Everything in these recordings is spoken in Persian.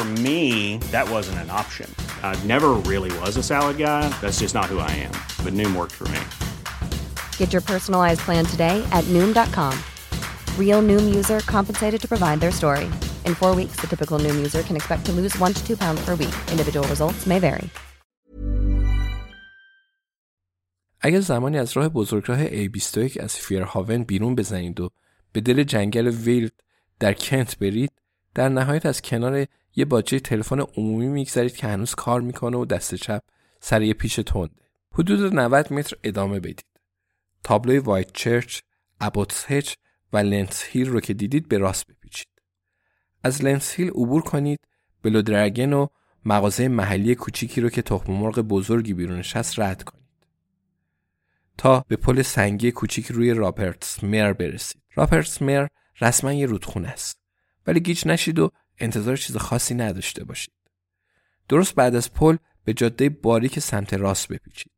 For me, that wasn't an option. I never really was a salad guy. That's just not who I am. But Noom worked for me. Get your personalized plan today at Noom.com. Real Noom user compensated to provide their story. In 4 weeks, the typical Noom user can expect to lose 1 to 2 pounds per week. Individual results may vary. اگر زمانی از راه بزرگراه A21 از فیرهاون بیرون بزنید و به دل جنگل ویلد در کنت برید، در نهایت از کنار یه باجه تلفن عمومی میگذرید که هنوز کار میکنه و دست چپ سر یه پیچ تنده. حدود 90 متر ادامه بدید. تابلوی وایت چرچ، ابوتس هچ و لنس هیل رو که دیدید به راست بپیچید. از لنس هیل عبور کنید، بلو درگن و مغازه محلی کوچیکی رو که تخم مرغ بزرگی بیرونش هست رد کنید تا به پل سنگی کوچیکی روی راپرتس میر برسید. راپرتس میر رسما یه رودخونه است، ولی گیج نشید و انتظار چیز خاصی نداشته باشید. درست بعد از پل به جاده باریک سمت راست بپیچید.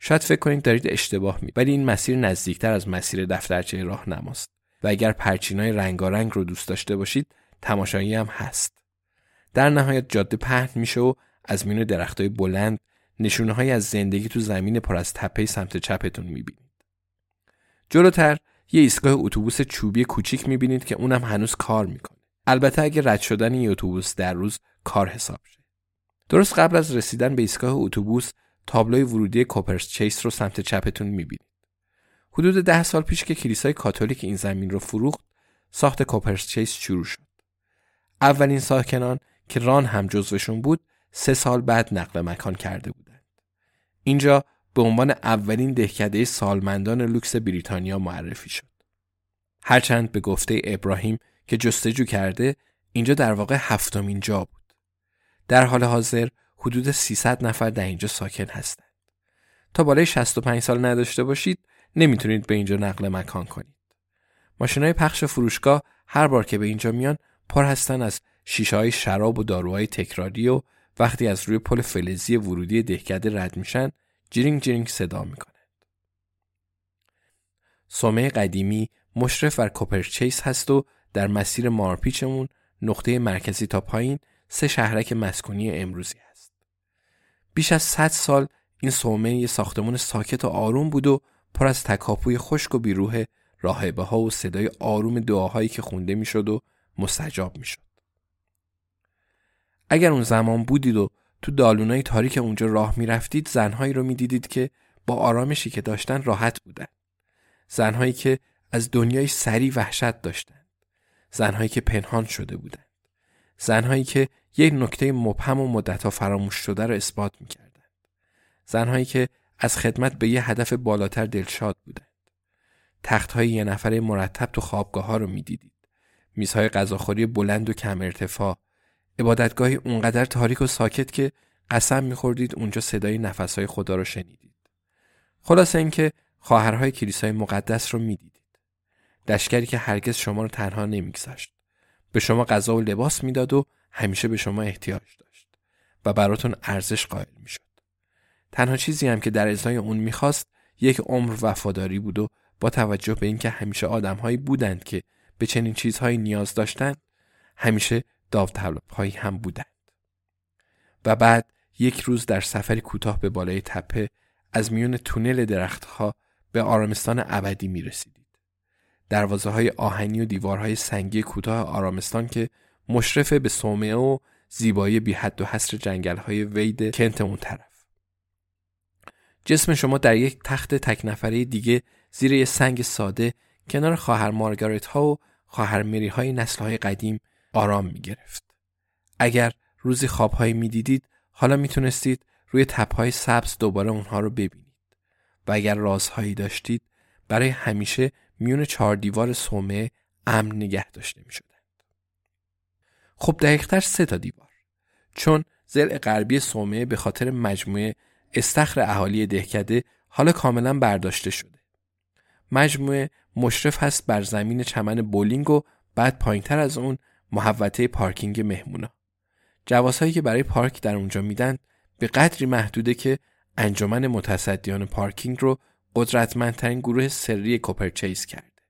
شاید فکر کنید دارید اشتباه می‌کنید، ولی این مسیر نزدیکتر از مسیر دفترچه راهنماست و اگر پرچینای رنگارنگ رو دوست داشته باشید، تماشایی هم هست. در نهایت جاده پهن میشه و از میون درختای بلند نشونه‌هایی از زندگی تو زمین پر از تپه سمت چپتون می‌بینید. جلوتر یه ایستگاه اتوبوس چوبی کوچیک می‌بینید که اونم هنوز کار می‌کنه. البته اگه رد شدن این اتوبوس در روز کار حساب شه. درست قبل از رسیدن به ایستگاه اتوبوس، تابلوی ورودی کوپرس چیس رو سمت چپتون می‌بینید. حدود 10 سال پیش که کلیسای کاتولیک این زمین رو فروخت، ساخت کوپرس چیس شروع شد. اولین ساکنان که ران هم جزوشون بود، 3 سال بعد نقل مکان کرده بودند. اینجا به عنوان اولین دهکده سالمندان لوکس بریتانیا معرفی شد. هرچند به گفته ابراهیم که جستجو کرده، اینجا در واقع 7مین جا بود. در حال حاضر حدود 300 نفر در اینجا ساکن هستند. تا بالای 65 سال نداشته باشید، نمیتونید به اینجا نقل مکان کنید. ماشینای پخش فروشگاه هر بار که به اینجا میان، پر هستن از شیشه‌های شراب و داروهای تکراری و وقتی از روی پل فلزی ورودی دهکده رد میشن، جیرینگ جیرینگ صدا میکنند. صومعه قدیمی مشرف بر کوپرس چیس هست و در مسیر مارپیچمون نقطه مرکزی تا پایین 3 شهرک مسکونی امروزی است. بیش از 100 سال این صومعه یه ساختمان ساکت و آروم بود و پر از تکاپوی خشک و بیروح راهبه‌ها و صدای آروم دعاهایی که خونده میشد و مستجاب میشد. اگر اون زمان بودید و تو دالونای تاریک اونجا راه میرفتید، زنهایی رو میدیدید که با آرامشی که داشتن راحت بودن. زنهایی که از دنیای سری وحشت داشتن. زنهایی که پنهان شده بودند. زنهایی که یک نکته مبهم و مدت‌ها فراموش شده را اثبات می‌کردند. زنهایی که از خدمت به یه هدف بالاتر دلشاد بودند. تخت‌های یه نفره مرتب تو خوابگاه‌ها رو می‌دیدید. میزهای غذاخوری بلند و کم ارتفاع، عبادتگاهی اونقدر تاریک و ساکت که قسم می‌خوردید اونجا صدای نفس‌های خدا رو شنیدید. خلاصه اینکه خواهرهای کلیسای مقدس رو می‌دیدید. دشگری که هرگز شما رو تنها نمیگذاشت. به شما غذا و لباس میداد و همیشه به شما احتیاج داشت و براتون ارزش قائل میشد. تنها چیزی هم که در ازای اون میخواست یک عمر وفاداری بود و با توجه به اینکه همیشه آدم‌هایی بودند که به چنین چیزهایی نیاز داشتند، همیشه داوطلب‌هایی هم بودند. و بعد یک روز در سفری کوتاه به بالای تپه از میون تونل درختها به آرامستان ابدی می‌رسیدید. دروازه‌های آهنی و دیوارهای سنگی کوتاه آرامستان که مشرف به صومعه و زیبایی بی حد و حصر جنگل‌های وید کنت اون طرف. جسم شما در یک تخت تک نفره دیگه زیر یک سنگ ساده کنار خواهر مارگارت ها و خواهر مری های نسل‌های قدیم آرام می‌گرفت. اگر روزی خواب‌هایی می‌دیدید، حالا می‌تونستید روی تپ‌های سبز دوباره اونها رو ببینید و اگر رازهایی داشتید برای همیشه میون چهار دیوار صومعه امن نگه داشته می‌شدند. خب دقیق‌تر 3 تا دیوار، چون ضلع غربی صومعه به خاطر مجموعه استخر اهالی دهکده حالا کاملا برداشته شده. مجموعه مشرف هست بر زمین چمن بولینگ و بعد پایین‌تر از اون محوطه پارکینگ مهمونا. جوازهایی که برای پارک در اونجا میدن به قدری محدوده که انجمن متصدیان پارکینگ رو قدرتمندترین گروه سری کوپرچیز کرده.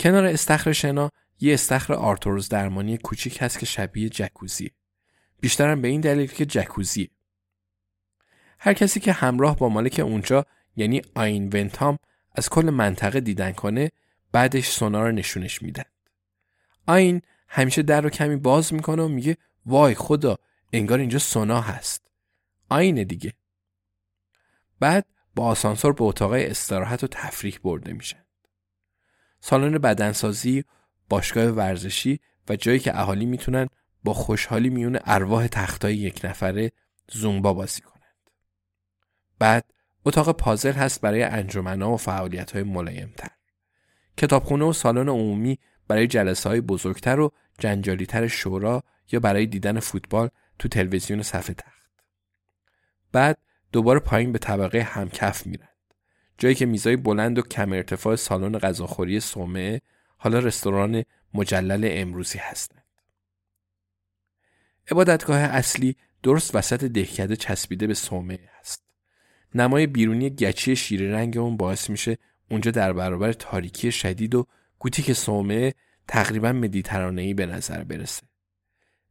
کنار استخر شنا یه استخر آرتورز درمانی کوچیک هست که شبیه جکوزیه. بیشترم به این دلیل که جکوزیه. هر کسی که همراه با مالک اونجا یعنی آین ونتام از کل منطقه دیدن کنه، بعدش سونا رو نشونش میدن. آین همیشه در رو کمی باز میکنه و میگه وای خدا انگار اینجا سونا هست. آینه دیگه. بعد با آسانسور به اتاق استراحت و تفریح برده میشن. سالن بدنسازی، باشگاه ورزشی و جایی که اهالی میتونن با خوشحالی میون ارواح تختای یک نفره زومبا بازی کنند. بعد اتاق پازل هست برای انجمن‌ها و فعالیت‌های ملایم‌تر. کتابخونه و سالن عمومی برای جلسه‌های بزرگتر و جنجالی‌تر شورا یا برای دیدن فوتبال تو تلویزیون صفحه تخت. بعد دوباره پایین به طبقه همکف میرن. جایی که میزای بلند و کم ارتفاع سالن غذاخوری صومعه حالا رستوران مجلل امروزی هستند. عبادتگاه اصلی درست وسط دهکده چسبیده به صومعه هست. نمای بیرونی گچی شیر رنگ اون باعث میشه اونجا در برابر تاریکی شدید و گوتی که صومعه تقریبا مدیترانه‌ای به نظر برسه.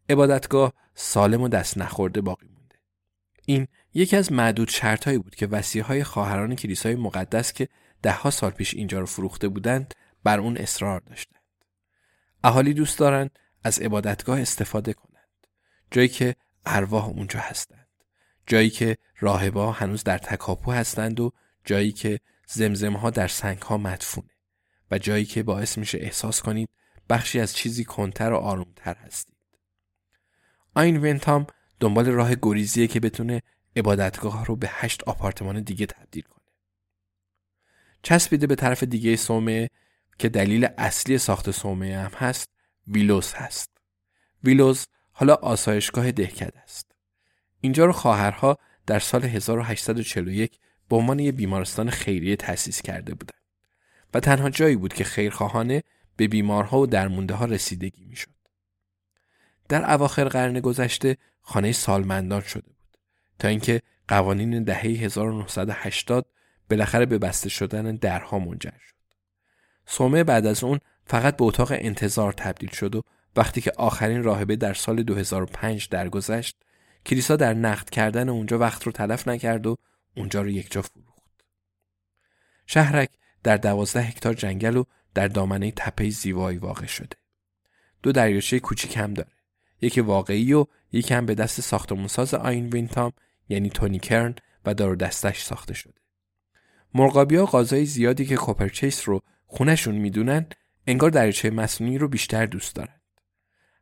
عبادتگاه سالم و دست نخورده باقی مونده. این یکی از معدود شرطایی بود که وصیهای خواهران کلیسای مقدس که دهها سال پیش اینجا رو فروخته بودند بر اون اصرار داشتند. اهالی دوست دارن از عبادتگاه استفاده کنند. جایی که ارواح اونجا هستند. جایی که راهبا هنوز در تکاپو هستند و جایی که زمزمه‌ها در سنگ‌ها مدفونه و جایی که باعث میشه احساس کنید بخشی از چیزی کنتر و آرومتر هستید. آین ونتام دنبال راه گریزیه که بتونه عبادتگاه رو به 8 آپارتمان دیگه تبدیل کنه. چسبیده به طرف دیگه صومعه که دلیل اصلی ساخت صومعه هم هست، ویلوز هست. ویلوز حالا آسایشگاه دهکده است. اینجا رو خواهرها در سال 1841 به عنوان یک بیمارستان خیریه تأسیس کرده بودند و تنها جایی بود که خیرخواهانه به بیمارها و درمونده‌ها رسیدگی می‌شد. در اواخر قرن گذشته خانه سالمندان شده بود تا اینکه قوانین دهه 1980 بالاخره به بسته شدن درها منجر شد. صومعه بعد از اون فقط به اتاق انتظار تبدیل شد و وقتی که آخرین راهبه در سال 2005 درگذشت، کلیسا در نقد کردن اونجا وقت رو تلف نکرد و اونجا رو یک جا فروخت. شهرک در 12 هکتار جنگل و در دامنه تپه زیبایی واقع شده. 2 دریاچه کوچیک هم داره. یکی واقعی و یکی هم به دست ساختمانساز آین وینتام یعنی تونی کرن و دار و دستش ساخته شده. مرغابی‌ها غازهای زیادی که کوپرچیس رو خونشون میدونن، انگار دریاچه مصنوعی رو بیشتر دوست دارن.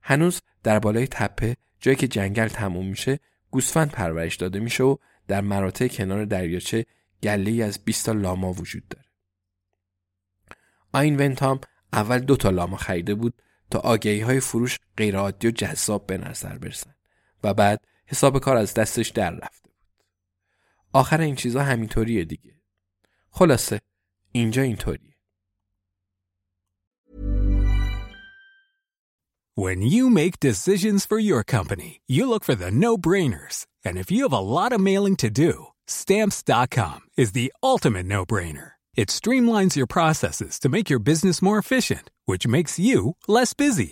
هنوز در بالای تپه جایی که جنگل تموم میشه، گوسفند پرورش داده میشه و در مراتع کنار دریاچه گله‌ای از 20 تا لاما وجود داره. آین ونتام اول 2 تا لاما خریده بود تا آگهی‌های فروش غیرعادی و جذاب به نظر برسن و بعد حساب کار از دستش در رفته بود. آخر این چیزا همینطوریه دیگه. خلاصه اینجا اینطوریه. When you make decisions for your company, you look for the no-brainers. And if you have a lot of mailing to do, Stamps.com is the ultimate no-brainer. It streamlines your processes to make your business more efficient, which makes you less busy.